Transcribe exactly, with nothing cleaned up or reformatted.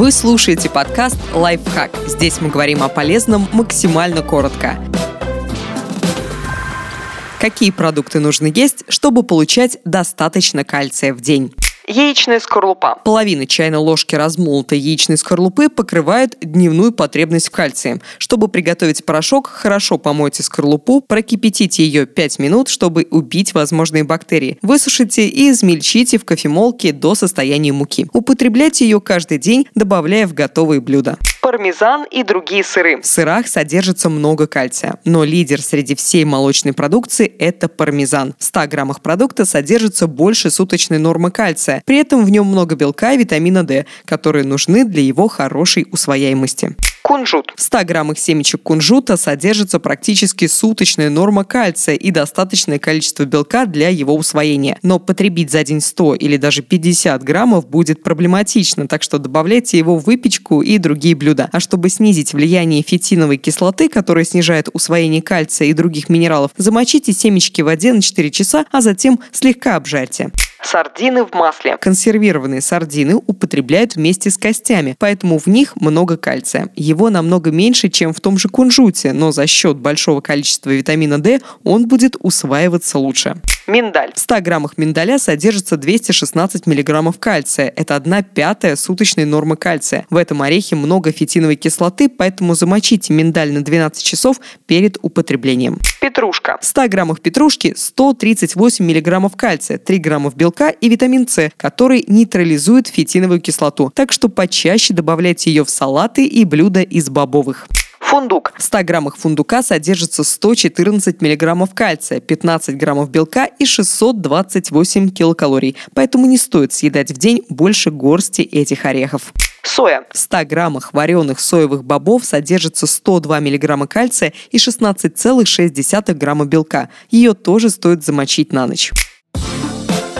Вы слушаете подкаст «Лайфхак». Здесь мы говорим о полезном максимально коротко. Какие продукты нужно есть, чтобы получать достаточно кальция в день? Яичная скорлупа. Половина чайной ложки размолотой яичной скорлупы покрывает дневную потребность в кальции. Чтобы приготовить порошок, хорошо помойте скорлупу, прокипятите ее пять минут, чтобы убить возможные бактерии. Высушите и измельчите в кофемолке до состояния муки. Употребляйте ее каждый день, добавляя в готовые блюда. Пармезан и другие сыры. В сырах содержится много кальция, но лидер среди всей молочной продукции – это пармезан. В ста граммах продукта содержится больше суточной нормы кальция, при этом в нем много белка и витамина D, которые нужны для его хорошей усвояемости. Кунжут. В ста граммах семечек кунжута содержится практически суточная норма кальция и достаточное количество белка для его усвоения. Но потребить за день сто или даже пятьдесят граммов будет проблематично, так что добавляйте его в выпечку и другие блюда. А чтобы снизить влияние фитиновой кислоты, которая снижает усвоение кальция и других минералов, замочите семечки в воде на четыре часа, а затем слегка обжарьте. Сардины в масле. Консервированные сардины употребляют вместе с костями, поэтому в них много кальция. Его намного меньше, чем в том же кунжуте, но за счет большого количества витамина D он будет усваиваться лучше. Миндаль. В ста граммах миндаля содержится двести шестнадцать миллиграммов кальция. Это одна пятая суточной нормы кальция. В этом орехе много фитиновой кислоты, поэтому замочите миндаль на двенадцать часов перед употреблением. Петрушка. В ста граммах петрушки сто тридцать восемь миллиграммов кальция, три грамма белка и витамин С, который нейтрализует фитиновую кислоту. Так что почаще добавляйте ее в салаты и блюда из бобовых. Фундук. В ста граммах фундука содержится сто четырнадцать миллиграммов кальция, пятнадцать граммов белка и шестьсот двадцать восемь килокалорий. Поэтому не стоит съедать в день больше горсти этих орехов. Соя. В ста граммах вареных соевых бобов содержится сто два миллиграмма кальция и шестнадцать целых шесть десятых грамма белка. Ее тоже стоит замочить на ночь.